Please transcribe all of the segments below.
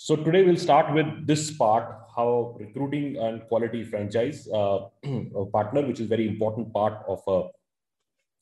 So today we'll start with this part, how recruiting and quality franchise partner, which is very important part of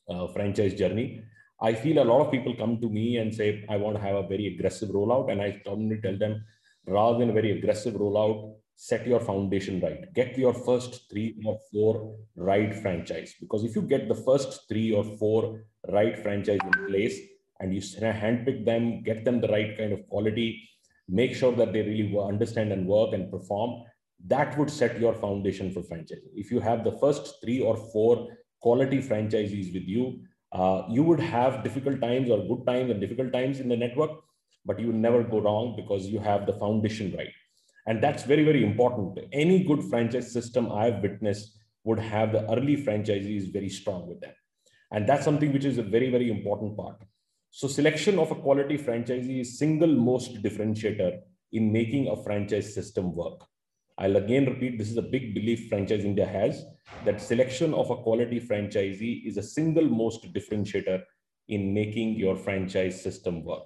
a franchise journey. I feel a lot of people come to me and say, I want to have a very aggressive rollout. And I commonly tell them, rather than a very aggressive rollout, set your foundation right. Get your first 3 or 4 right franchise. Because if you get the first 3 or 4 right franchise in place and you handpick them, get them the right kind of quality, make sure that they really understand and work and perform, that would set your foundation for franchising. If you have the first 3 or 4 quality franchisees with you, you would have difficult times or good times and difficult times in the network, but you will never go wrong because you have the foundation right. And that's very, very important. Any good franchise system I've witnessed would have the early franchisees very strong with them. And that's something which is a very, very important part. So selection of a quality franchisee is single most differentiator in making a franchise system work. I'll again repeat, this is a big belief Franchise India has, that selection of a quality franchisee is a single most differentiator in making your franchise system work.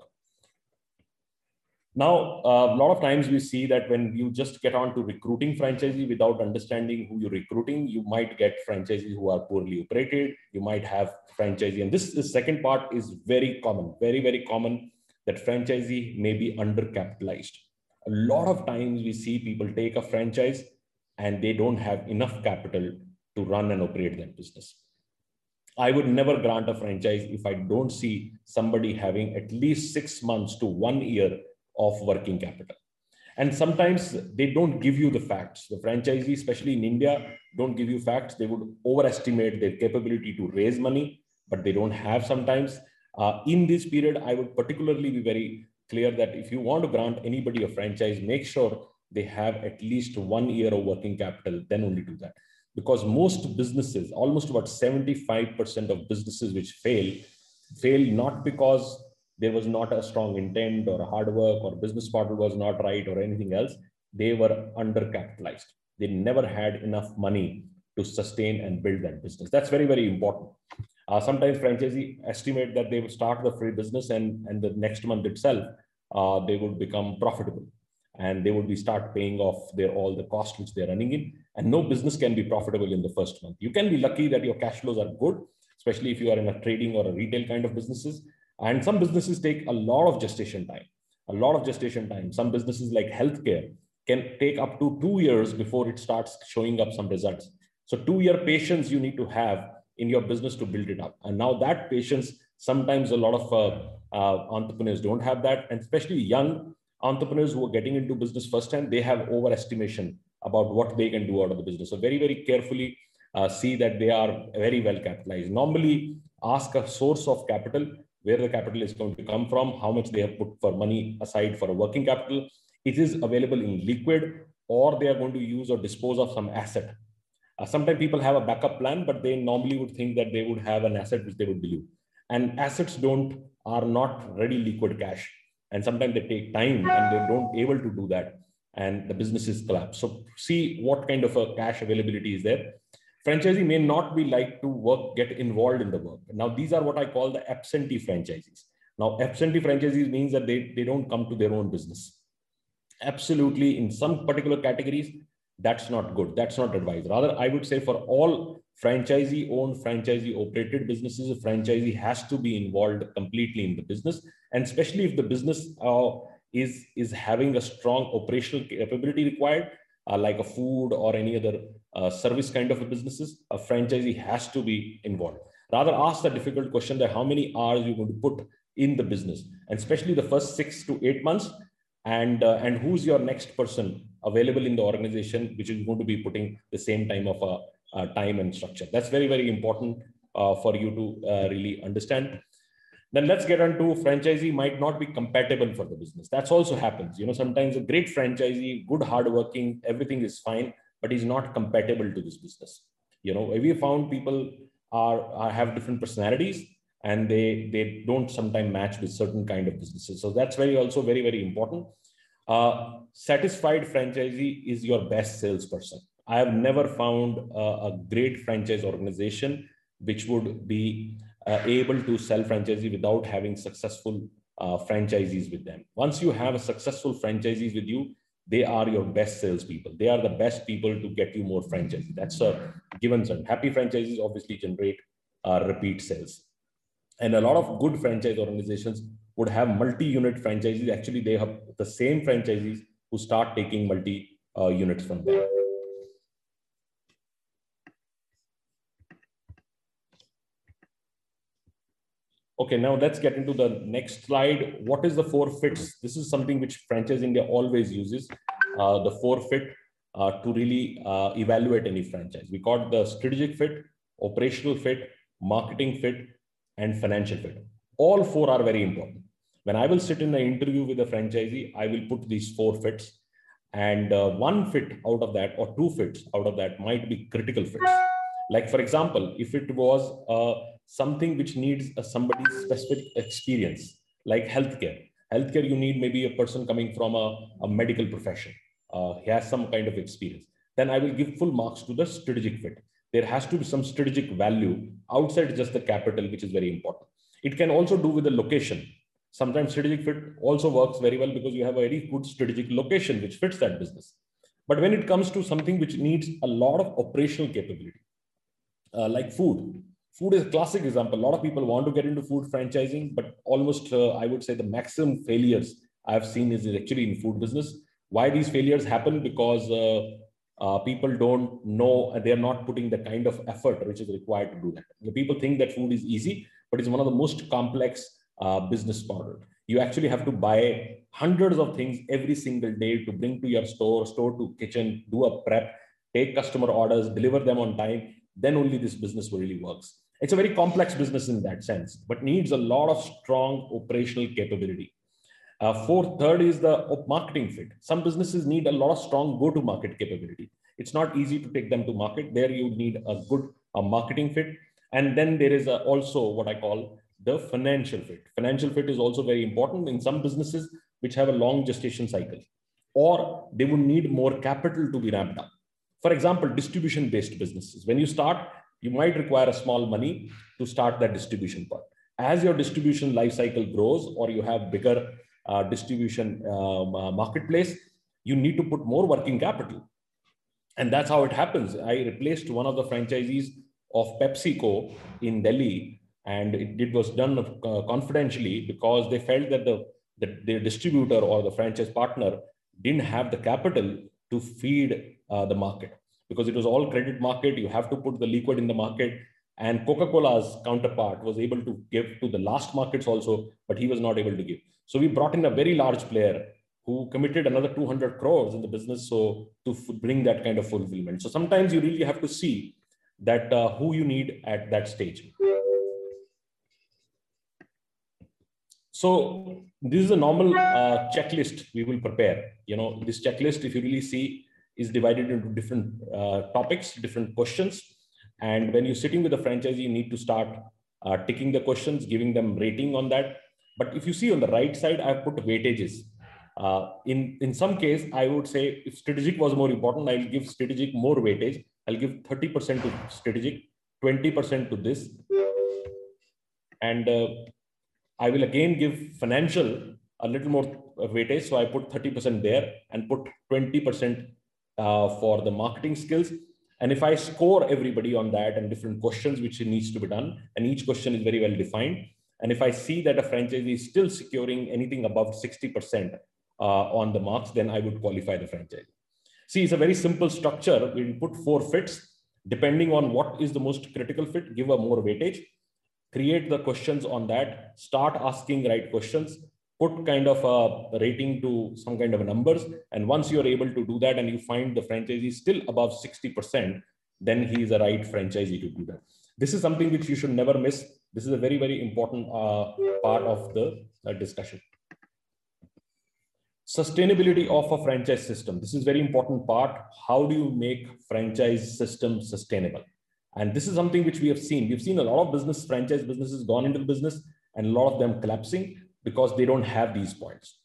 Now, a lot of times we see that when you just get on to recruiting franchisee without understanding who you're recruiting, you might get franchisees who are poorly operated. You might have franchisee, and this second part is very common, very, very common, that franchisee may be undercapitalized. A lot of times we see people take a franchise and they don't have enough capital to run and operate their business. I would never grant a franchise if I don't see somebody having at least 6 months to 1 year of working capital. And sometimes they don't give you the facts. The franchisees, especially in India, don't give you facts. They would overestimate their capability to raise money, but they don't have sometimes. In this period, I would particularly be very clear that if you want to grant anybody a franchise, make sure they have at least 1 year of working capital, then only do that. Because most businesses, almost about 75% of businesses which fail not because there was not a strong intent or hard work or business model was not right or anything else. They were undercapitalized. They never had enough money to sustain and build that business. That's very, very important. Sometimes franchisees estimate that they will start the free business and the next month itself, they would become profitable and they would be start paying off all the costs which they're running in. And no business can be profitable in the first month. You can be lucky that your cash flows are good, especially if you are in a trading or a retail kind of businesses. And some businesses take a lot of gestation time, Some businesses like healthcare can take up to 2 years before it starts showing up some results. So 2 year patience you need to have in your business to build it up. And now that patience, sometimes a lot of entrepreneurs don't have that. And especially young entrepreneurs who are getting into business firsthand, they have overestimation about what they can do out of the business. So very, very carefully see that they are very well capitalized. Normally ask a source of capital, where the capital is going to come from, how much they have put for money aside for a working capital. It is available in liquid, or they are going to use or dispose of some asset. Sometimes people have a backup plan, but they normally would think that they would have an asset which they would dilute. And assets are not ready liquid cash. And sometimes they take time and they don't able to do that. And the businesses collapse. So see what kind of a cash availability is there. Franchisee may not be like to get involved in the work. Now, these are what I call the absentee franchisees. Now, absentee franchisees means that they don't come to their own business. Absolutely, in some particular categories, that's not good. That's not advised. Rather, I would say for all franchisee-owned, franchisee-operated businesses, a franchisee has to be involved completely in the business. And especially if the business is having a strong operational capability required, like a food or any other service kind of a businesses, a franchisee has to be involved. Rather ask the difficult question that how many hours you're going to put in the business, and especially the first 6 to 8 months, and who's your next person available in the organization, which is going to be putting the same time of time and structure. That's very, very important for you to really understand. Then let's get on to franchisee might not be compatible for the business. That's also happens. You know, sometimes a great franchisee, good, hardworking, everything is fine, but he's not compatible to this business. You know, we found people have different personalities and they don't sometimes match with certain kind of businesses. So that's also very, very important. Satisfied franchisee is your best salesperson. I have never found a great franchise organization which would be able to sell franchisee without having successful franchisees with them. Once you have a successful franchisees with you, they are your best salespeople. They are the best people to get you more franchises. That's a given. Happy franchises obviously generate repeat sales. And a lot of good franchise organizations would have multi-unit franchises. Actually, they have the same franchisees who start taking multi-units from them. Okay, now let's get into the next slide. What is the 4 fits? This is something which Franchise India always uses, the 4 fit to really evaluate any franchise. We call it the strategic fit, operational fit, marketing fit, and financial fit. All 4 are very important. When I will sit in an interview with a franchisee, I will put these 4 fits, and 1 fit out of that or 2 fits out of that might be critical fits. Like for example, if it was something which needs somebody's specific experience, like healthcare. Healthcare, you need maybe a person coming from a medical profession. He has some kind of experience. Then I will give full marks to the strategic fit. There has to be some strategic value outside just the capital, which is very important. It can also do with the location. Sometimes strategic fit also works very well because you have a very good strategic location which fits that business. But when it comes to something which needs a lot of operational capability, like food, food is a classic example. A lot of people want to get into food franchising, but almost I would say the maximum failures I've seen is actually in food business. Why these failures happen? Because people don't know, they're not putting the kind of effort which is required to do that. The people think that food is easy, but it's one of the most complex business model. You actually have to buy hundreds of things every single day to bring to your store to kitchen, do a prep, take customer orders, deliver them on time. Then only this business really works. It's a very complex business in that sense, but needs a lot of strong operational capability. Third is the marketing fit. Some businesses need a lot of strong go-to-market capability. It's not easy to take them to market. There you need a good marketing fit. And then there is also what I call the financial fit. Financial fit is also very important in some businesses which have a long gestation cycle, or they would need more capital to be ramped up. For example, distribution-based businesses. When you start, you might require a small money to start that distribution part. As your distribution life cycle grows, or you have bigger distribution marketplace, you need to put more working capital. And that's how it happens. I replaced one of the franchisees of PepsiCo in Delhi, and it was done confidentially because they felt that their distributor or the franchise partner didn't have the capital to feed the market, because it was all credit market. You have to put the liquid in the market, and Coca-Cola's counterpart was able to give to the last markets also, but he was not able to give. So we brought in a very large player who committed another 200 crores in the business. So to bring that kind of fulfillment. So sometimes you really have to see that who you need at that stage. So this is a normal checklist we will prepare. You know, this checklist, if you really see, is divided into different topics, different questions. And when you're sitting with a franchisee, you need to start ticking the questions, giving them rating on that. But if you see on the right side, I've put weightages. In some case, I would say if strategic was more important, I'll give strategic more weightage. I'll give 30% to strategic, 20% to this. And I will again give financial a little more weightage. So I put 30% there and put 20% for the marketing skills. And if I score everybody on that and different questions which needs to be done, and each question is very well defined. And if I see that a franchisee is still securing anything above 60% on the marks, then I would qualify the franchisee. See, it's a very simple structure. We will put 4 fits, depending on what is the most critical fit, give a more weightage, create the questions on that, start asking right questions, put kind of a rating to some kind of numbers. And once you're able to do that and you find the franchisee still above 60%, then he is a right franchisee to do that. This is something which you should never miss. This is a very, very important part of the discussion. Sustainability of a franchise system. This is very important part. How do you make franchise system sustainable? And this is something which we have seen. We've seen a lot of franchise businesses gone into the business and a lot of them collapsing, because they don't have these points.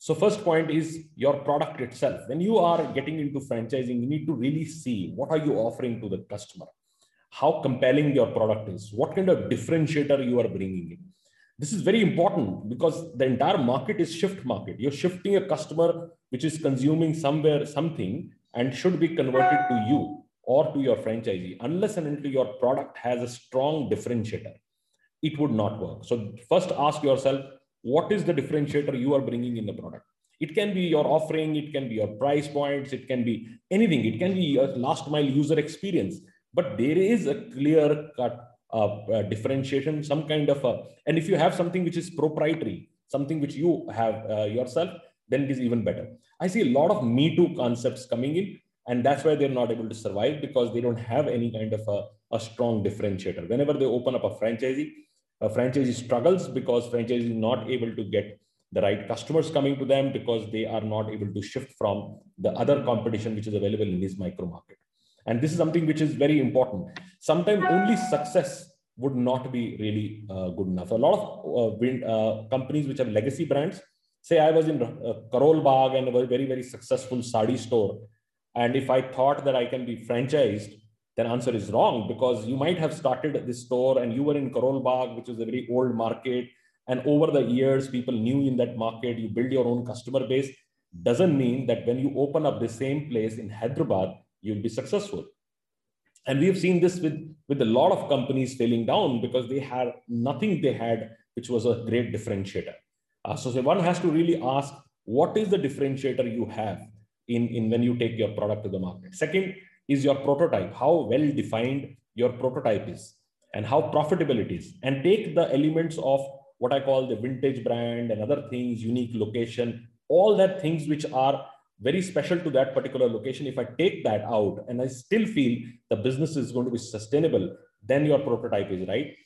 So first point is your product itself. When you are getting into franchising, you need to really see what are you offering to the customer, how compelling your product is, what kind of differentiator you are bringing in. This is very important because the entire market is shift market. You're shifting a customer which is consuming somewhere something and should be converted to you or to your franchisee. Unless and until your product has a strong differentiator, it would not work. So first ask yourself, what is the differentiator you are bringing in the product? It can be your offering, it can be your price points, it can be anything. It can be your last mile user experience, but there is a clear cut differentiation, some kind of a, and if you have something which is proprietary, something which you have yourself, then it is even better. I see a lot of Me Too concepts coming in, and that's why they're not able to survive because they don't have any kind of a strong differentiator. Whenever they open up a franchisee struggles because franchisee is not able to get the right customers coming to them because they are not able to shift from the other competition which is available in this micro market. And this is something which is very important. Sometimes only success would not be really good enough. A lot of companies which have legacy brands, say I was in Karol Bagh and a very, very successful sari store. And if I thought that I can be franchised, then answer is wrong because you might have started this store and you were in Karol Bagh, which is a very old market. And over the years, people knew in that market, you build your own customer base. Doesn't mean that when you open up the same place in Hyderabad, you'll be successful. And we have seen this with a lot of companies failing down because they had nothing they had, which was a great differentiator. So one has to really ask, what is the differentiator you have in when you take your product to the market? Second is your prototype, how well defined your prototype is and how profitable it is. And take the elements of what I call the vintage brand and other things, unique location, all that things which are very special to that particular location. If I take that out and I still feel the business is going to be sustainable, then your prototype is right.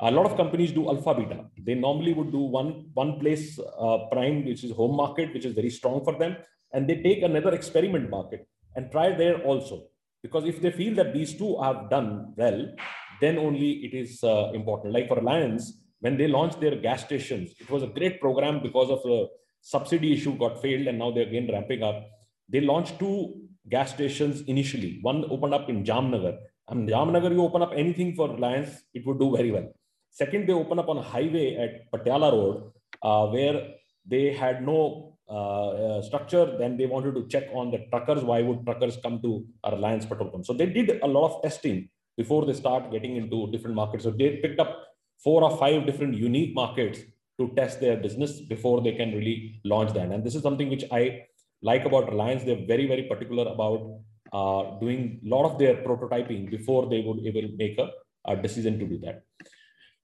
A lot of companies do alpha beta. They normally would do one place prime, which is home market, which is very strong for them. And they take another experiment market and try there also. Because if they feel that these two have done well, then only it is important. Like for Reliance, when they launched their gas stations, it was a great program because of the subsidy issue got failed and now they're again ramping up. They launched two gas stations initially. One opened up in Jamnagar. And Jamnagar, you open up anything for Reliance, it would do very well. Second, they open up on a highway at Patiala Road, where they had no structure. Then they wanted to check on the truckers. Why would truckers come to a Reliance petrol pump? So they did a lot of testing before they start getting into different markets. So they picked up 4 or 5 different unique markets to test their business before they can really launch that. And this is something which I like about Reliance. They're very, very particular about doing a lot of their prototyping before they would even make a decision to do that.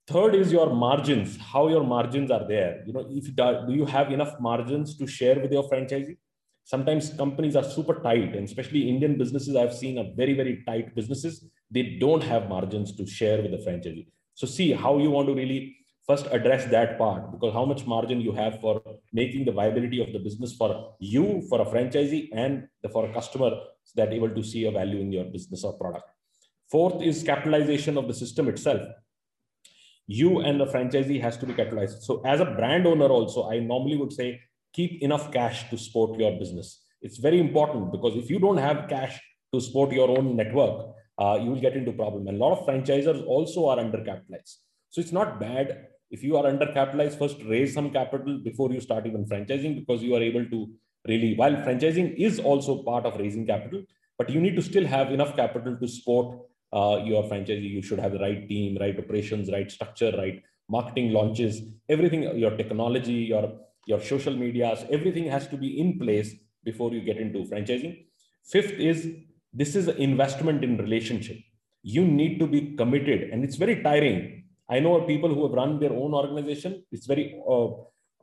Third is your margins, how your margins are there. You know, do you have enough margins to share with your franchisee? Sometimes companies are super tight, and especially Indian businesses I've seen are very, very tight businesses. They don't have margins to share with the franchisee. So see how you want to really first address that part, because how much margin you have for making the viability of the business for you, for a franchisee, and for a customer so that able to see a value in your business or product. Fourth is capitalization of the system itself. You and the franchisee has to be capitalized. So as a brand owner also, I normally would say, keep enough cash to support your business. It's very important because if you don't have cash to support your own network, you will get into problem. And a lot of franchisors also are undercapitalized. So it's not bad. If you are undercapitalized, first raise some capital before you start even franchising, because you are able to really, while franchising is also part of raising capital, but you need to still have enough capital to support your franchisee. You should have the right team, right operations, right structure, right marketing launches, everything, your technology, your social medias, everything has to be in place before you get into franchising. Fifth is, this is an investment in relationship. You need to be committed, and it's very tiring. I know people who have run their own organization. It's very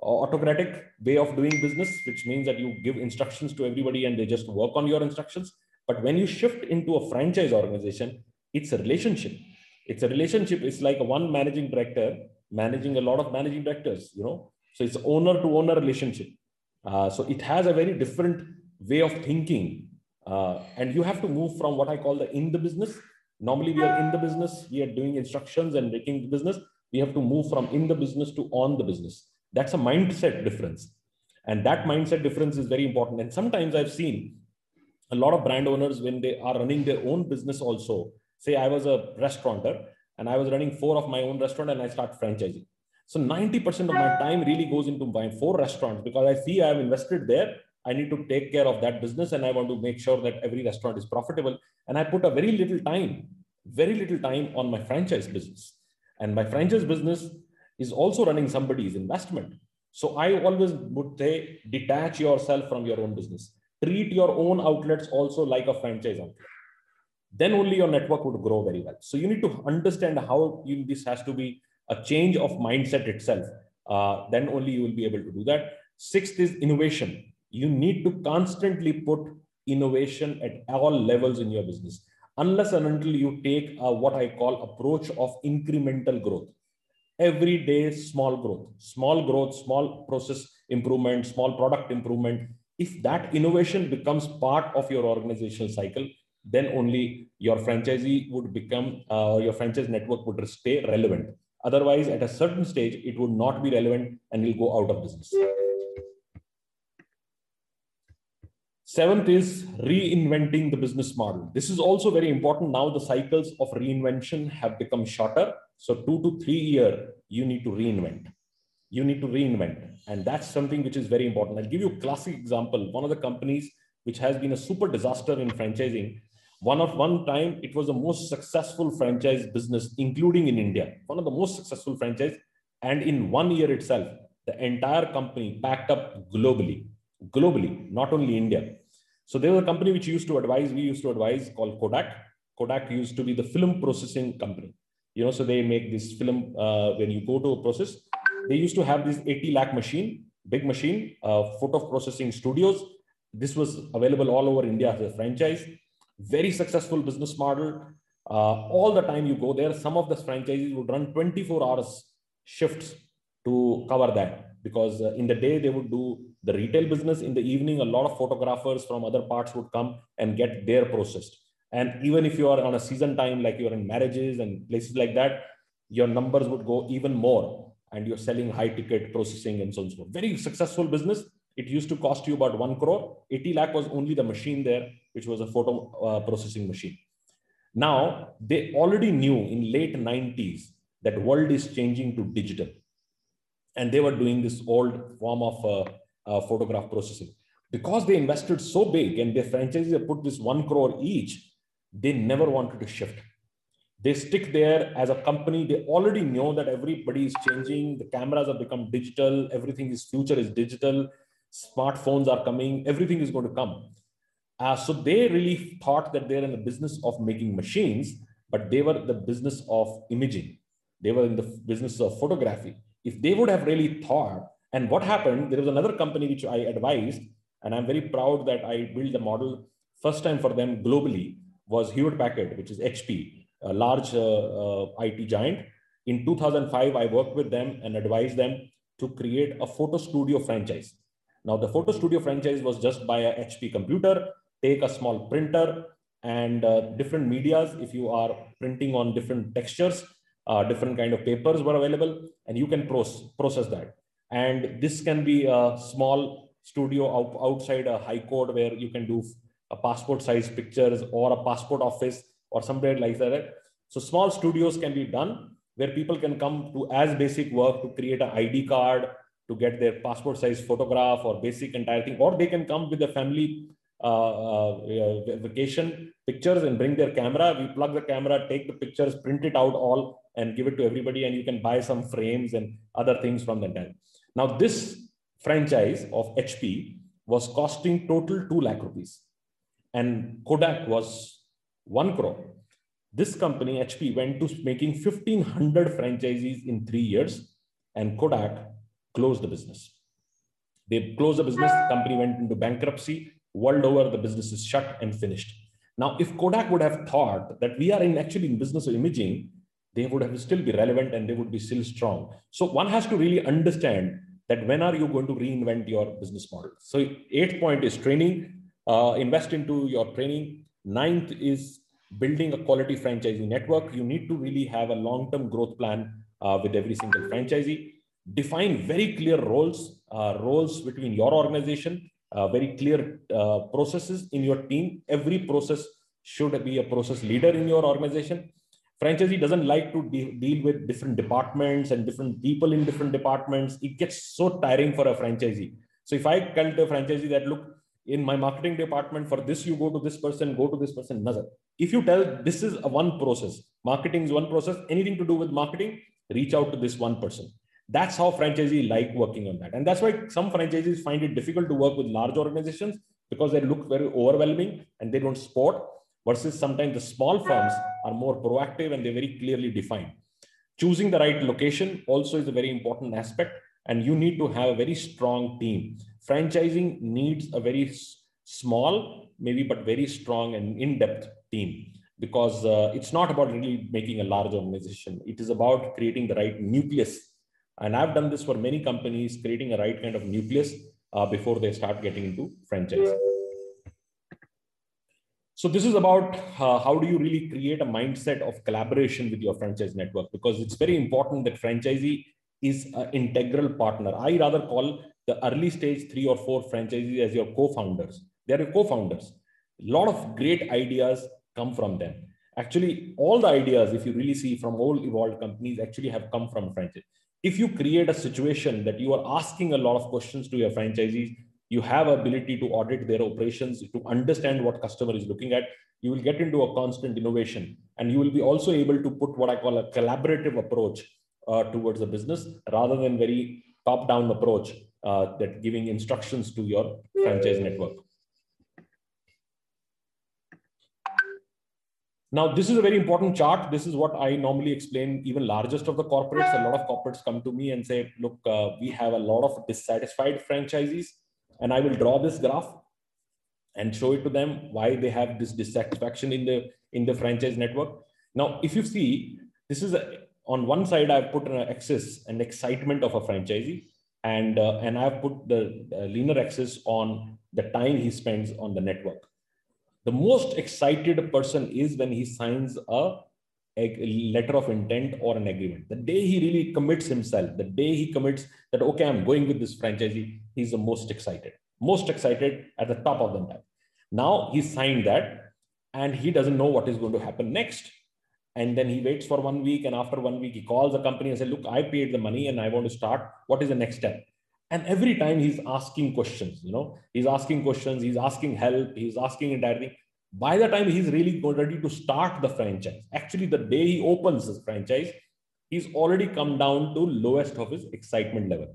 autocratic way of doing business, which means that you give instructions to everybody and they just work on your instructions. But when you shift into a franchise organization, it's a relationship. It's a relationship. It's like one managing director managing a lot of managing directors, you know. So it's owner to owner relationship. So it has a very different way of thinking. And you have to move from what I call the in the business. Normally we are in the business, we are doing instructions and making the business. We have to move from in the business to on the business. That's a mindset difference. And that mindset difference is very important. And sometimes I've seen a lot of brand owners when they are running their own business also. Say I was a restaurateur and I was running 4 of my own restaurant and I start franchising. So 90% of my time really goes into my 4 restaurants because I see I have invested there. I need to take care of that business and I want to make sure that every restaurant is profitable. And I put a very little time on my franchise business. And my franchise business is also running somebody's investment. So I always would say, detach yourself from your own business. Treat your own outlets also like a franchise outlet. Then only your network would grow very well. So you need to understand how this has to be a change of mindset itself. Then only you will be able to do that. 6th is innovation. You need to constantly put innovation at all levels in your business, unless and until you take a, what I call approach of incremental growth. Every day, small growth, small process improvement, small product improvement. If that innovation becomes part of your organizational cycle, then only your franchisee would become, your franchise network would stay relevant. Otherwise, at a certain stage, it would not be relevant and will go out of business. 7th is reinventing the business model. This is also very important. Now the cycles of reinvention have become shorter. So 2 to 3 years, you need to reinvent. And that's something which is very important. I'll give you a classic example. One of the companies which has been a super disaster in franchising. One time, it was the most successful franchise business, including in India. One of the most successful franchise. And in 1 year itself, the entire company packed up globally, not only India. So there was a company which we used to advise called Kodak. Kodak used to be the film processing company. You know, so they make this film, when you go to a process, they used to have this 80 lakh machine, big machine, photo processing studios. This was available all over India as a franchise, very successful business model. All the time you go there, some of the franchisees would run 24-hour shifts to cover that because in the day they would do the retail business. In the evening, a lot of photographers from other parts would come and get their processed. And even if you are on a season time, like you're in marriages and places like that, your numbers would go even more and you're selling high ticket processing and so on and so forth. Very successful business. It used to cost you about 1 crore. 80 lakh was only the machine there, which was a photo processing machine. Now, they already knew in late 90s that world is changing to digital. And they were doing this old form of photograph processing. Because they invested so big and their franchises have put this 1 crore each, they never wanted to shift. They stick there as a company. They already know that everybody is changing. The cameras have become digital. Everything is future is digital. Smartphones are coming. Everything is going to come. So they really thought that they're in the business of making machines, but they were in the business of imaging. They were in the business of photography. If they would have really thought, and what happened, there was another company which I advised, and I'm very proud that I built the model first time for them globally, was Hewlett Packard, which is HP, a large IT giant. In 2005, I worked with them and advised them to create a photo studio franchise. Now, the photo studio franchise was just buy a HP computer, take a small printer and different medias. If you are printing on different textures, different kind of papers were available and you can process that. And this can be a small studio outside a high court where you can do a passport size pictures or a passport office or somewhere like that. So small studios can be done where people can come to as basic work to create an ID card, to get their passport size photograph or basic entire thing, or they can come with their family vacation pictures and bring their camera. We plug the camera, take the pictures, print it out all and give it to everybody. And you can buy some frames and other things from the internet. Now this franchise of HP was costing total 2 lakh rupees and Kodak was 1 crore. This company HP went to making 1,500 franchisees in 3 years and Kodak closed the business. They closed the business, the company went into bankruptcy. World over, the business is shut and finished. Now, if Kodak would have thought that we are actually in business of imaging, they would have still be relevant and they would be still strong. So one has to really understand that when are you going to reinvent your business model? So 8th point is training, invest into your training. 9th is building a quality franchisee network. You need to really have a long-term growth plan with every single franchisee. Define very clear roles between your organization, very clear processes in your team. Every process should be a process leader in your organization. franchisee doesn't like to deal with different departments and different people in different departments. It gets so tiring for a franchisee. So if I tell the franchisee that, look, in my marketing department for this, you go to this person, nazar. If you tell this is a one process, marketing is one process, anything to do with marketing, reach out to this one person. That's how franchisee like working on that. And that's why some franchisees find it difficult to work with large organizations because they look very overwhelming and they don't support, versus sometimes the small firms are more proactive and they're very clearly defined. Choosing the right location also is a very important aspect, and you need to have a very strong team. Franchising needs a very small, maybe, but very strong and in-depth team, because it's not about really making a large organization. It is about creating the right nucleus. And I've done this for many companies, creating a right kind of nucleus before they start getting into franchise. So this is about how do you really create a mindset of collaboration with your franchise network, because it's very important that franchisee is an integral partner. I rather call the early stage 3 or 4 franchisees as your co-founders. They're your co-founders. A lot of great ideas come from them. Actually, all the ideas, if you really see from all evolved companies, actually have come from franchise. If you create a situation that you are asking a lot of questions to your franchisees, you have ability to audit their operations, to understand what customer is looking at, you will get into a constant innovation, and you will be also able to put what I call a collaborative approach towards the business, rather than very top-down approach that giving instructions to your franchise network. Now, this is a very important chart. This is what I normally explain, even largest of the corporates. A lot of corporates come to me and say, look, we have a lot of dissatisfied franchisees. And I will draw this graph and show it to them why they have this dissatisfaction in the franchise network. Now, if you see, this is on one side, I've put an axis and excitement of a franchisee, and I've put the linear axis on the time he spends on the network. The most excited person is when he signs a letter of intent or an agreement. The day he really commits himself, the day he commits that, okay, I'm going with this franchisee, he's the most excited at the top of the map. Now he signed that and he doesn't know what is going to happen next. And then he waits for 1 week. And after 1 week, he calls the company and says, look, I paid the money and I want to start. What is the next step? And every time he's asking questions, he's asking questions, he's asking help, he's asking entire thing. By the time he's really ready to start the franchise, actually the day he opens his franchise, he's already come down to lowest of his excitement level.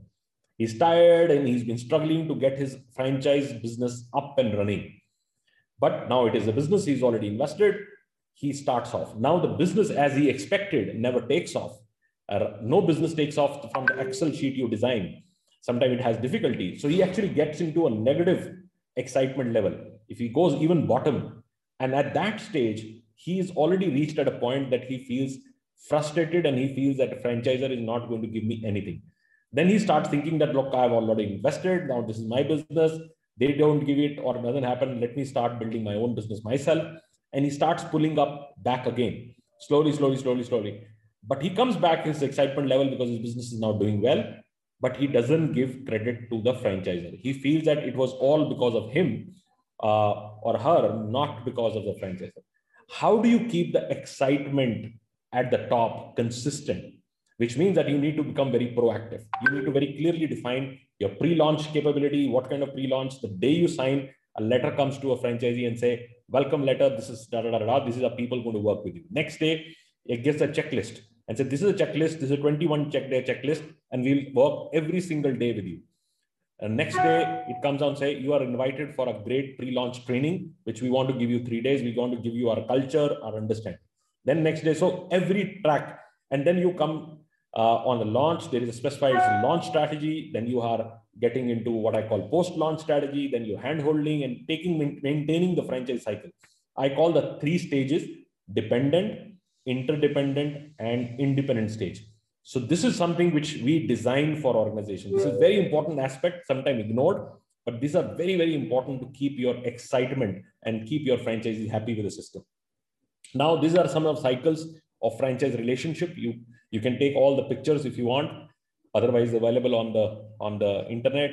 He's tired and he's been struggling to get his franchise business up and running. But now it is a business, he's already invested, he starts off. Now the business, as he expected, never takes off. No business takes off from the Excel sheet you design. Sometimes it has difficulty. So he actually gets into a negative excitement level. If he goes even bottom, and at that stage, he's already reached at a point that he feels frustrated and he feels that a franchisor is not going to give me anything. Then he starts thinking that, look, I've already invested. Now this is my business. They don't give it or it doesn't happen. Let me start building my own business myself. And he starts pulling up back again, slowly. But he comes back his excitement level because his business is now doing well. But he doesn't give credit to the franchisor. He feels that it was all because of him or her, not because of the franchisor. How do you keep the excitement at the top consistent? Which means that you need to become very proactive. You need to very clearly define your pre-launch capability, what kind of pre-launch. The day you sign, a letter comes to a franchisee and say, welcome letter, this is this is the people going to work with you. Next day, it gets a checklist and said, this is a checklist, this is a 21-day checklist, and we'll work every single day with you. And next day, it comes out and say, you are invited for a great pre-launch training, which we want to give you 3 days. We want to give you our culture, our understanding. Then next day, so every track, and then you come on the launch, there is a specified launch strategy. Then you are getting into what I call post-launch strategy. Then you're hand-holding and maintaining the franchise cycle. I call the 3 stages, dependent, interdependent and independent stage. So this is something which we design for organizations. This is a very important aspect, sometimes ignored, but these are very, very important to keep your excitement and keep your franchisees happy with the system. Now, these are some of cycles of franchise relationship. You can take all the pictures if you want, otherwise available on the internet.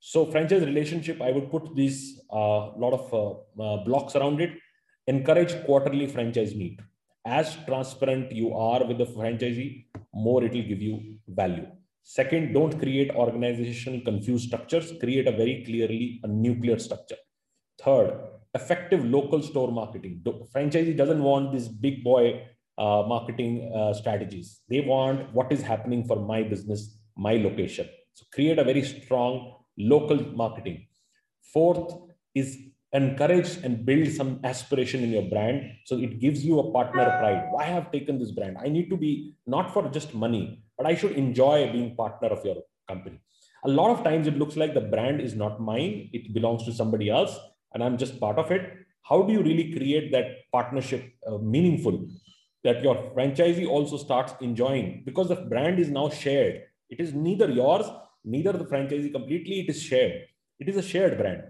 So franchise relationship, I would put these lot of blocks around it. Encourage quarterly franchise meet. As transparent you are with the franchisee, more it will give you value. Second, don't create organizational confused structures. Create a very clearly a nuclear structure. Third, effective local store marketing. The franchisee doesn't want this big boy marketing strategies. They want what is happening for my business, my location. So create a very strong local marketing. Fourth is encourage and build some aspiration in your brand. So it gives you a partner pride. Why I have taken this brand? I need to be not for just money, but I should enjoy being partner of your company. A lot of times it looks like the brand is not mine. It belongs to somebody else and I'm just part of it. How do you really create that partnership meaningful, that your franchisee also starts enjoying, because the brand is now shared. It is neither yours, neither the franchisee completely. It is shared. It is a shared brand.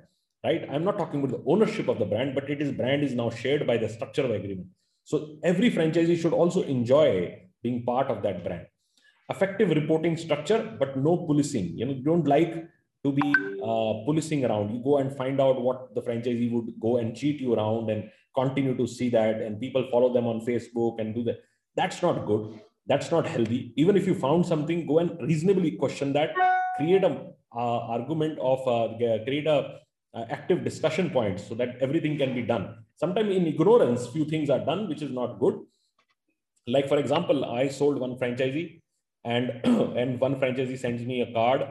Right? I'm not talking about the ownership of the brand, but it is brand is now shared by the structure of agreement. So every franchisee should also enjoy being part of that brand. Effective reporting structure, but no policing. You know, you don't like to be policing around. You go and find out what the franchisee would go and cheat you around and continue to see that, and people follow them on Facebook and do that. That's not good. That's not healthy. Even if you found something, go and reasonably question that. Create a argument of active discussion points so that everything can be done. Sometimes in ignorance, few things are done, which is not good. Like, for example, I sold one franchisee and one franchisee sends me a card.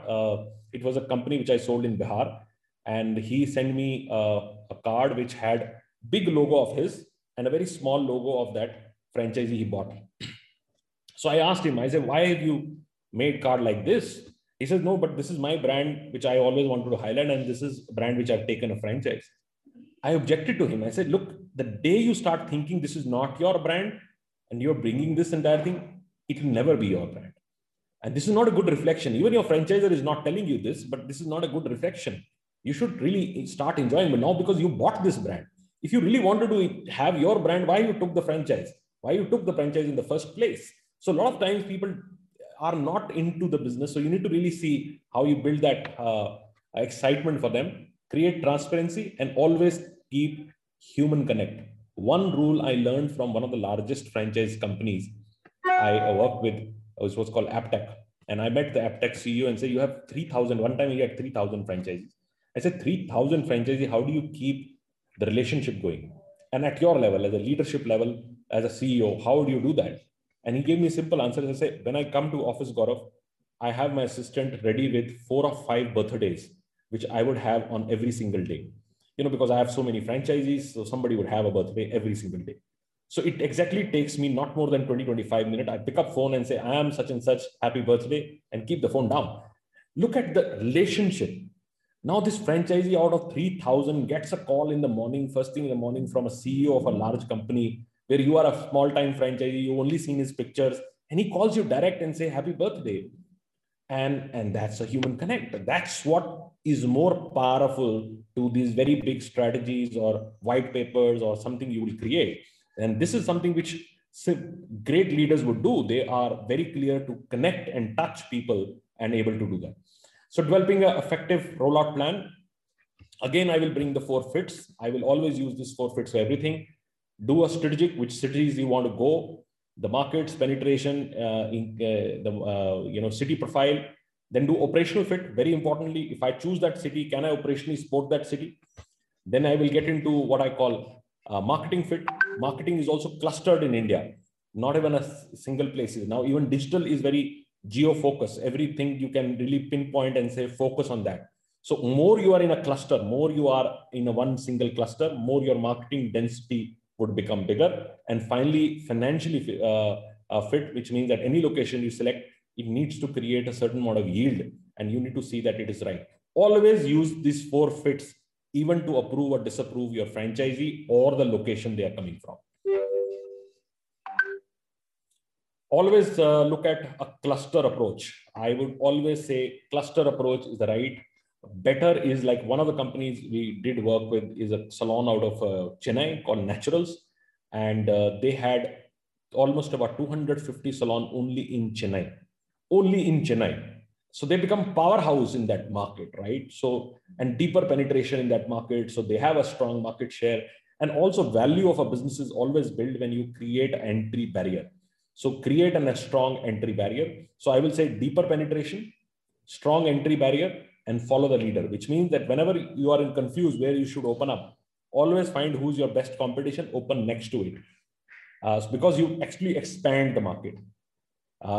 It was a company which I sold in Bihar, and he sent me a card which had big logo of his and a very small logo of that franchisee he bought. So I asked him, I said, why have you made card like this? He says, no, but this is my brand, which I always wanted to highlight. And this is a brand which I've taken a franchise. I objected to him. I said, look, the day you start thinking this is not your brand and you're bringing this entire thing, it will never be your brand. And this is not a good reflection. Even your franchisor is not telling you this, but this is not a good reflection. You should really start enjoying it now because you bought this brand. If you really wanted to have your brand, why you took the franchise? Why you took the franchise in the first place? So a lot of times people are not into the business. So you need to really see how you build that excitement for them, create transparency, and always keep human connect. One rule I learned from one of the largest franchise companies I worked with, which was called AppTech. And I met the AppTech CEO and said, you have 3,000, one time he had 3,000 franchisees. I said, 3,000 franchisees, how do you keep the relationship going? And at your level, as a leadership level, as a CEO, how do you do that? And he gave me a simple answer. I say, when I come to office, Gaurav, I have my assistant ready with 4 or 5 birthdays, which I would have on every single day. You know, because I have so many franchisees, so somebody would have a birthday every single day. So it exactly takes me not more than 20, 25 minutes. I pick up phone and say, I am such and such, happy birthday, and keep the phone down. Look at the relationship. Now this franchisee out of 3,000 gets a call in the morning, first thing in the morning, from a CEO of a large company, where you are a small time franchisee, you've only seen his pictures, and he calls you direct and say, happy birthday. And that's a human connect. That's what is more powerful to these very big strategies or white papers or something you will create. And this is something which great leaders would do. They are very clear to connect and touch people and able to do that. So developing an effective rollout plan. Again, I will bring the 4 fits. I will always use this 4 fits for everything. Do a strategic, which cities you want to go, the markets, penetration, city profile. Then do operational fit. Very importantly, if I choose that city, can I operationally support that city? Then I will get into what I call marketing fit. Marketing is also clustered in India. Not even a single place. Now, even digital is very geo-focused. Everything you can really pinpoint and say, focus on that. So more you are in a cluster, more you are in a one single cluster, more your marketing density would become bigger. And finally, financially fit, which means that any location you select, it needs to create a certain amount of yield, and you need to see that it is right. Always use these 4 fits, even to approve or disapprove your franchisee or the location they are coming from. Always look at a cluster approach. I would always say cluster approach is the right. Better is like one of the companies we did work with is a salon out of Chennai called Naturals. And they had almost about 250 salons only in Chennai, So they become powerhouse in that market, right? So, and deeper penetration in that market. So they have a strong market share. And also value of a business is always built when you create an entry barrier. So create a strong entry barrier. So I will say deeper penetration, strong entry barrier, and follow the leader, which means that whenever you are confused where you should open up, always find who's your best competition, open next to it. Because you actually expand the market.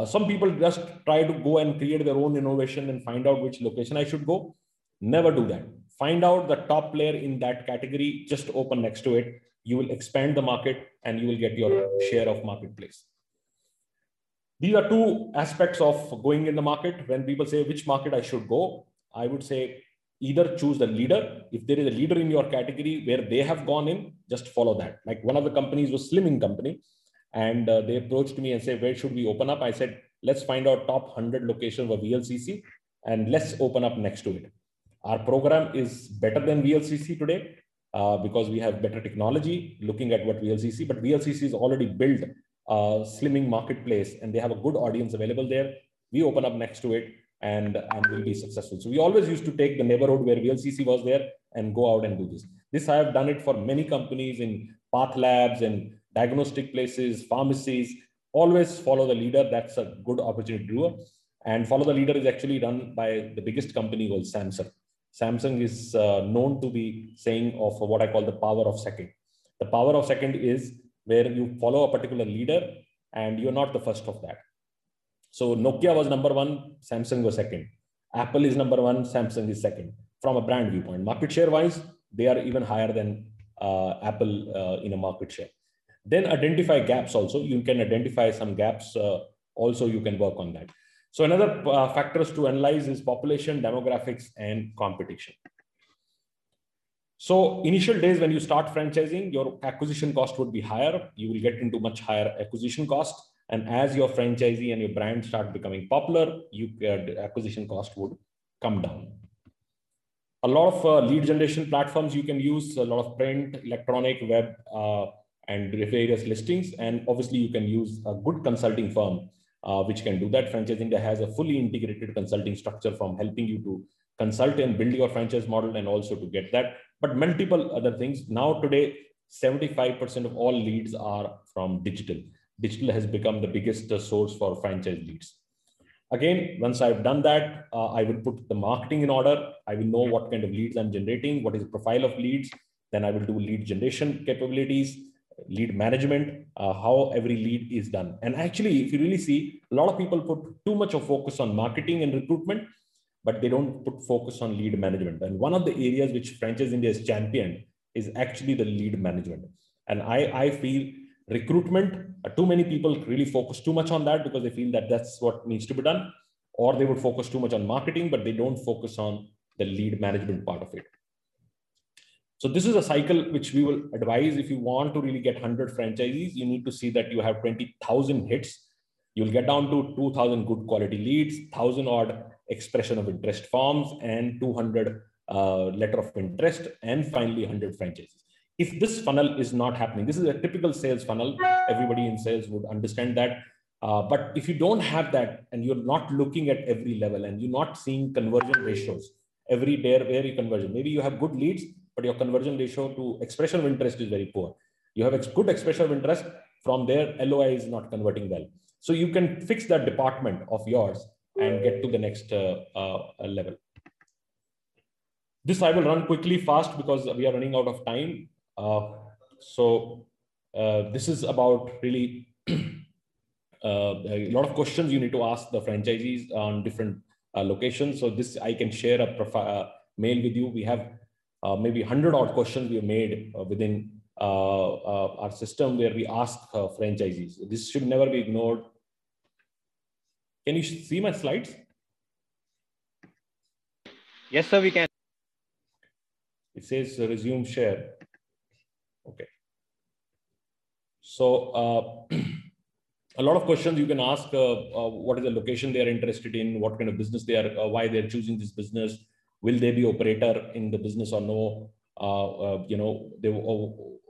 Some people just try to go and create their own innovation and find out which location I should go. Never do that. Find out the top player in that category, just open next to it. You will expand the market and you will get your share of marketplace. These are two aspects of going in the market. When people say which market I should go, I would say either choose the leader. If there is a leader in your category where they have gone in, just follow that. Like one of the companies was slimming company, and they approached me and said, where should we open up? I said, let's find our top 100 locations for VLCC and let's open up next to it. Our program is better than VLCC today because we have better technology looking at what VLCC, but VLCC is already built a slimming marketplace and they have a good audience available there. We open up next to it and we'll be successful. So we always used to take the neighborhood where VLCC was there and go out and do this. This I have done it for many companies in path labs and diagnostic places, pharmacies. Always follow the leader. That's a good opportunity to do. And follow the leader is actually run by the biggest company called Samsung. Samsung is known to be saying of what I call the power of second. The power of second is where you follow a particular leader and you're not the first of that. So Nokia was number one, Samsung was second. Apple is number one, Samsung is second. From a brand viewpoint, market share wise, they are even higher than Apple in a market share. Then identify gaps also. You can identify some gaps. Also, you can work on that. So another factors to analyze is population, demographics, and competition. So initial days when you start franchising, your acquisition cost would be higher. You will get into much higher acquisition cost. And as your franchisee and your brand start becoming popular, the acquisition cost would come down. A lot of lead generation platforms you can use, a lot of print, electronic, web, and various listings. And obviously you can use a good consulting firm which can do that. Franchise India has a fully integrated consulting structure from helping you to consult and build your franchise model and also to get that. But multiple other things. Now today, 75% of all leads are from digital. Digital has become the biggest source for franchise leads. Again, once I've done that, I will put the marketing in order. I will know what kind of leads I'm generating, what is the profile of leads. Then I will do lead generation capabilities, lead management, how every lead is done. And actually, if you really see, a lot of people put too much of focus on marketing and recruitment, but they don't put focus on lead management. And one of the areas which Franchise India has championed is actually the lead management. And I feel recruitment, too many people really focus too much on that because they feel that that's what needs to be done, or they would focus too much on marketing, but they don't focus on the lead management part of it. So this is a cycle which we will advise. If you want to really get 100 franchisees, you need to see that you have 20,000 hits. You'll get down to 2,000 good quality leads, 1,000 odd expression of interest forms, and 200 letter of interest, and finally 100 franchisees. If this funnel is not happening, this is a typical sales funnel. Everybody in sales would understand that. But if you don't have that and you're not looking at every level and you're not seeing conversion ratios, every day where you conversion, maybe you have good leads, but your conversion ratio to expression of interest is very poor. You have a good expression of interest, from there, LOI is not converting well. So you can fix that department of yours and get to the next level. This I will run quickly fast because we are running out of time. This is about really a lot of questions you need to ask the franchisees on different locations. So this, I can share a mail with you. We have maybe 100 odd questions we have made within our system where we ask franchisees. This should never be ignored. Can you see my slides? Yes, sir, we can. It says resume share. Okay. So a lot of questions you can ask, what is the location they are interested in, what kind of business they are, why they're choosing this business. Will they be operator in the business or no?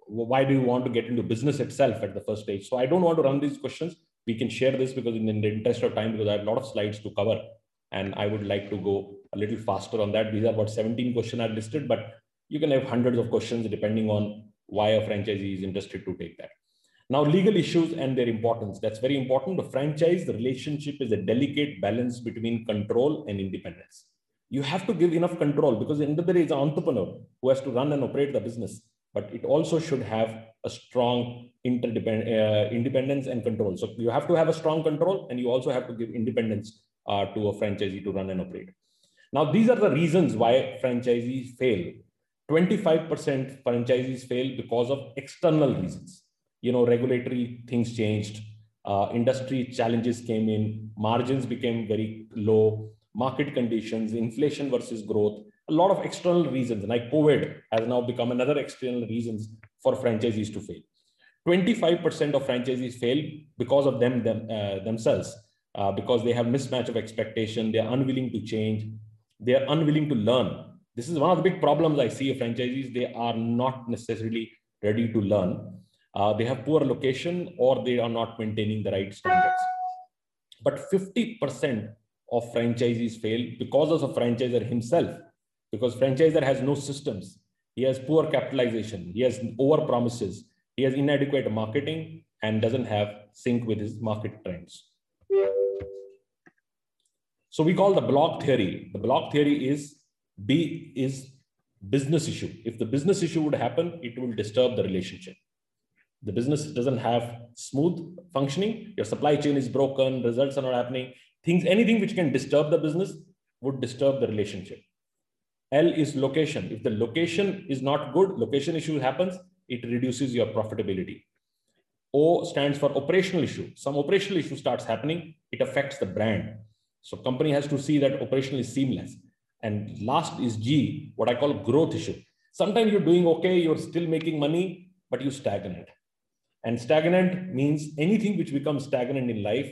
Why do you want to get into business itself at the first stage? So I don't want to run these questions. We can share this because in the interest of time, because I have a lot of slides to cover and I would like to go a little faster on that. These are about 17 questions I've listed, but you can have hundreds of questions depending on why a franchisee is interested to take that. Now, legal issues and their importance. That's very important. The franchise relationship is a delicate balance between control and independence. You have to give enough control because at the end of the day, it's an entrepreneur who has to run and operate the business, but it also should have a strong independence and control. So you have to have a strong control and you also have to give independence to a franchisee to run and operate. Now, these are the reasons why franchisees fail. 25% franchisees fail because of external reasons. You know, regulatory things changed, industry challenges came in, margins became very low, market conditions, inflation versus growth, a lot of external reasons. Like COVID has now become another external reasons for franchisees to fail. 25% of franchisees fail because of themselves, because they have mismatch of expectation. They're unwilling to change. They're unwilling to learn. This is one of the big problems I see of franchisees. They are not necessarily ready to learn. They have poor location or they are not maintaining the right standards. But 50% of franchisees fail because of the franchisor himself, because franchisor has no systems. He has poor capitalization. He has over promises. He has inadequate marketing and doesn't have sync with his market trends. So we call the block theory. The block theory is B is business issue. If the business issue would happen, it will disturb the relationship. The business doesn't have smooth functioning. Your supply chain is broken. Results are not happening. Things, anything which can disturb the business would disturb the relationship. L is location. If the location is not good, location issue happens, it reduces your profitability. O stands for operational issue. Some operational issue starts happening. It affects the brand. So company has to see that operational is seamless. And last is G, what I call growth issue. Sometimes you're doing okay. You're still making money, but you stagnate. And stagnant means anything which becomes stagnant in life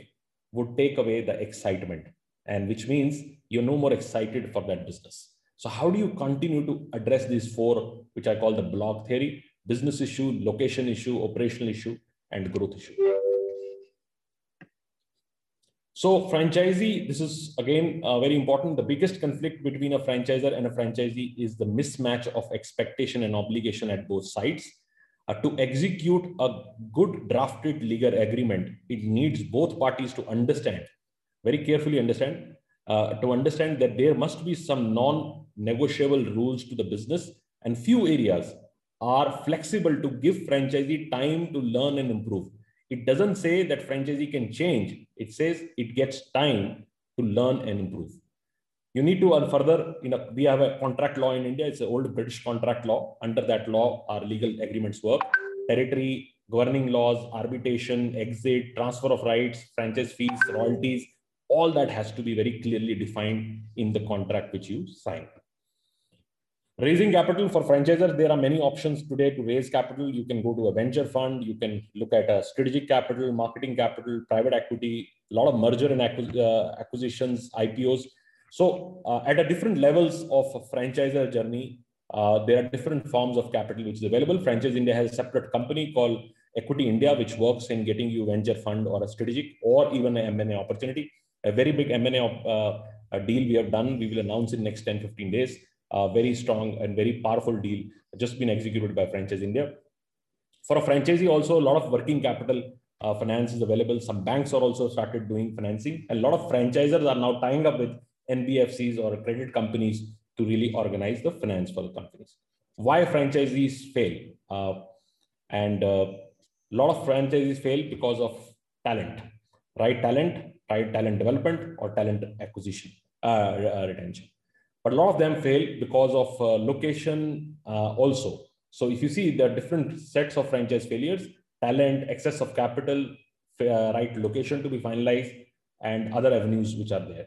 would take away the excitement, and which means you're no more excited for that business. So how do you continue to address these four, which I call the block theory: business issue, location issue, operational issue, and growth issue? So franchisee, this is again very important. The biggest conflict between a franchisor and a franchisee is the mismatch of expectation and obligation at both sides. To execute a good drafted legal agreement, it needs both parties to understand, very carefully understand, to understand that there must be some non-negotiable rules to the business, and few areas are flexible to give franchisee time to learn and improve. It doesn't say that franchisee can change. It says it gets time to learn and improve. You need to further, you know, we have a contract law in India. It's an old British contract law. Under that law, our legal agreements work. Territory, governing laws, arbitration, exit, transfer of rights, franchise fees, royalties, all that has to be very clearly defined in the contract which you sign. Raising capital for franchisors, there are many options today to raise capital. You can go to a venture fund. You can look at a strategic capital, marketing capital, private equity, a lot of merger and acquisitions, IPOs. So at a different levels of a franchisor journey, there are different forms of capital which is available. Franchise India has a separate company called Equity India, which works in getting you venture fund or a strategic or even an M&A opportunity. A very big M&A deal we have done. We will announce in next 10-15 days. Very strong and very powerful deal just been executed by Franchise India. For a franchisee, also a lot of working capital finance is available. Some banks are also started doing financing. A lot of franchisors are now tying up with NBFCs or credit companies to really organize the finance for the companies. Why franchisees fail? A lot of franchisees fail because of talent, right talent development or talent acquisition, retention. But a lot of them fail because of location also. So if you see the different sets of franchise failures, talent, excess of capital, right location to be finalized, and other avenues which are there.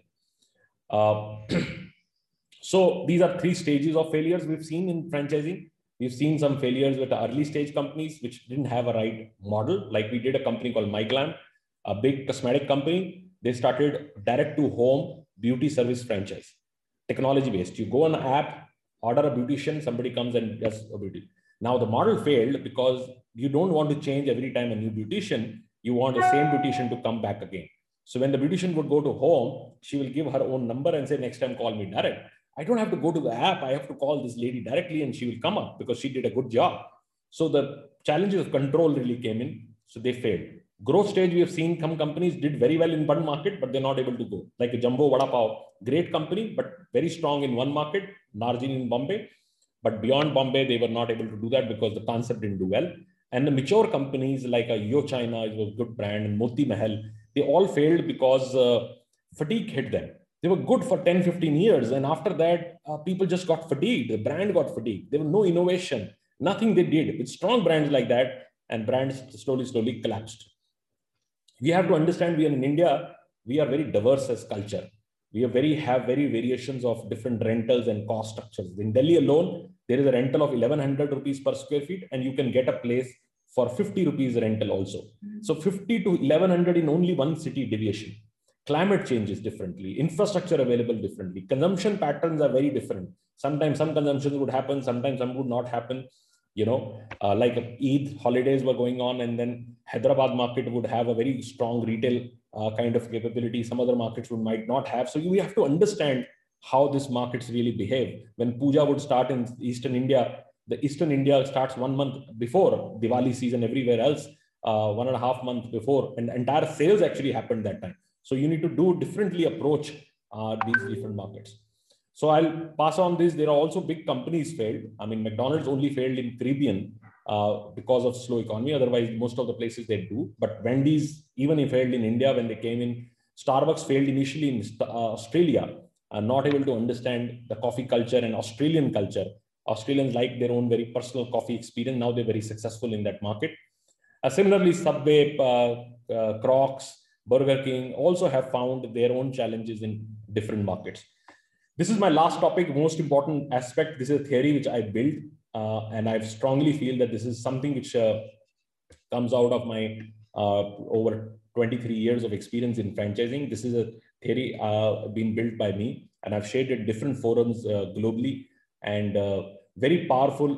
So these are three stages of failures we've seen in franchising. We've seen some failures with early stage companies which didn't have a right model. Like we did a company called MyGlam, a big cosmetic company. They started direct to home beauty service franchise, technology based. You go on an app, order a beautician, somebody comes and does a beauty. Now the model failed because you don't want to change every time a new beautician. You want the same beautician to come back again. So when the beautician would go to home, she will give her own number and say, next time call me direct. I don't have to go to the app. I have to call this lady directly and she will come up because she did a good job. So the challenges of control really came in. So they failed. Growth stage, we have seen some companies did very well in one market, but they're not able to go. Like a Jumbo Vada Pav, great company, but very strong in one market, Narjin in Bombay. But beyond Bombay, they were not able to do that because the concept didn't do well. And the mature companies like a YoChina, it was a good brand, and Moti Mahal, they all failed because fatigue hit them. They were good for 10, 15 years. And after that, people just got fatigued. The brand got fatigued. There was no innovation, nothing they did. With strong brands like that, and brands slowly collapsed. We have to understand, we are in India, we are very diverse as culture. We are have very variations of different rentals and cost structures. In Delhi alone, there is a rental of 1100 rupees per square feet, and you can get a place for 50 rupees rental also. So 50 to 1100 in only one city deviation. Climate changes differently, infrastructure available differently, consumption patterns are very different. Sometimes some consumptions would happen, sometimes some would not happen. You know, like Eid holidays were going on, and then Hyderabad market would have a very strong retail kind of capability. Some other markets would might not have. So we have to understand how these markets really behave. When Puja would start in Eastern India, the Eastern India starts 1 month before Diwali season everywhere else, 1.5 months before, and entire sales actually happened that time. So you need to do differently approach these different markets. So I'll pass on this. There are also big companies failed. I mean, McDonald's only failed in Caribbean because of slow economy. Otherwise, most of the places they do. But Wendy's even failed in India when they came in. Starbucks failed initially in Australia, not able to understand the coffee culture and Australian culture. Australians like their own very personal coffee experience. Now they're very successful in that market. Similarly, Subway, Crocs, Burger King also have found their own challenges in different markets. This is my last topic, most important aspect. This is a theory which I built, and I strongly feel that this is something which comes out of my over 23 years of experience in franchising. This is a theory being built by me, and I've shared it in different forums globally, and very powerful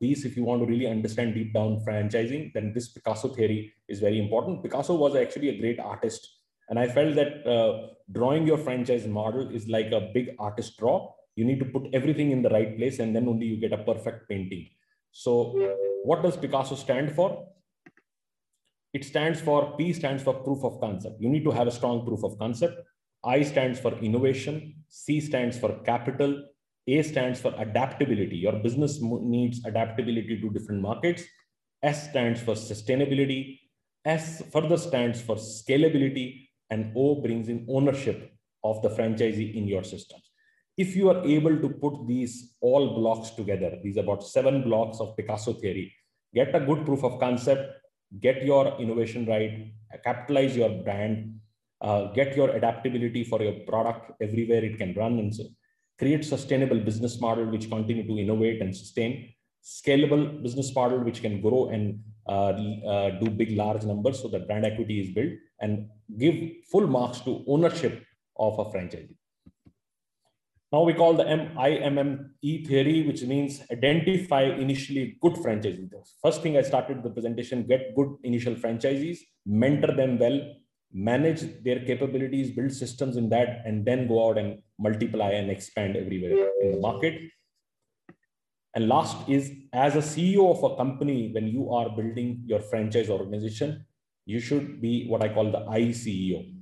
piece. If you want to really understand deep down franchising, then this Picasso theory is very important. Picasso was actually a great artist. And I felt that drawing your franchise model is like a big artist draw. You need to put everything in the right place, and then only you get a perfect painting. So what does Picasso stand for? It stands for, P stands for proof of concept. You need to have a strong proof of concept. I stands for innovation. C stands for capital. A stands for adaptability. Your business needs adaptability to different markets. S stands for sustainability. S further stands for scalability. And O brings in ownership of the franchisee in your systems. If you are able to put these all blocks together, these about 7 blocks of Picasso theory, get a good proof of concept, get your innovation right, capitalize your brand, get your adaptability for your product everywhere it can run, and so create sustainable business model which continue to innovate and sustain, scalable business model which can grow and do big, large numbers so that brand equity is built, and give full marks to ownership of a franchisee. Now we call the IMME theory, which means identify initially good franchisees. First thing I started the presentation, get good initial franchisees, mentor them well, manage their capabilities, build systems in that, and then go out and multiply and expand everywhere in the market. And last is, as a CEO of a company, when you are building your franchise organization, you should be what I call the ICEO.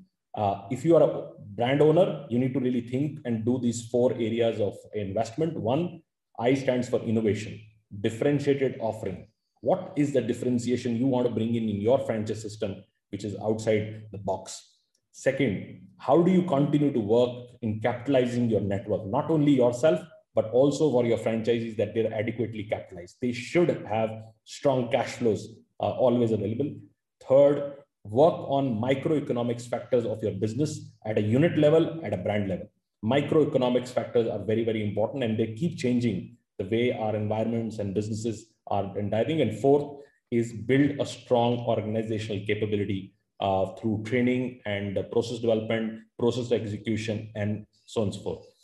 If you are a brand owner, you need to really think and do these 4 areas of investment. 1, I stands for innovation, differentiated offering. What is the differentiation you want to bring in your franchise system, which is outside the box? 2, how do you continue to work in capitalizing your network, not only yourself, but also for your franchisees, that they're adequately capitalized. They should have strong cash flows always available. 3, work on microeconomics factors of your business at a unit level, at a brand level. Microeconomics factors are very, very important, and they keep changing the way our environments and businesses are diving. And 4th is build a strong organizational capability through training and process development, process execution, and so on and so forth.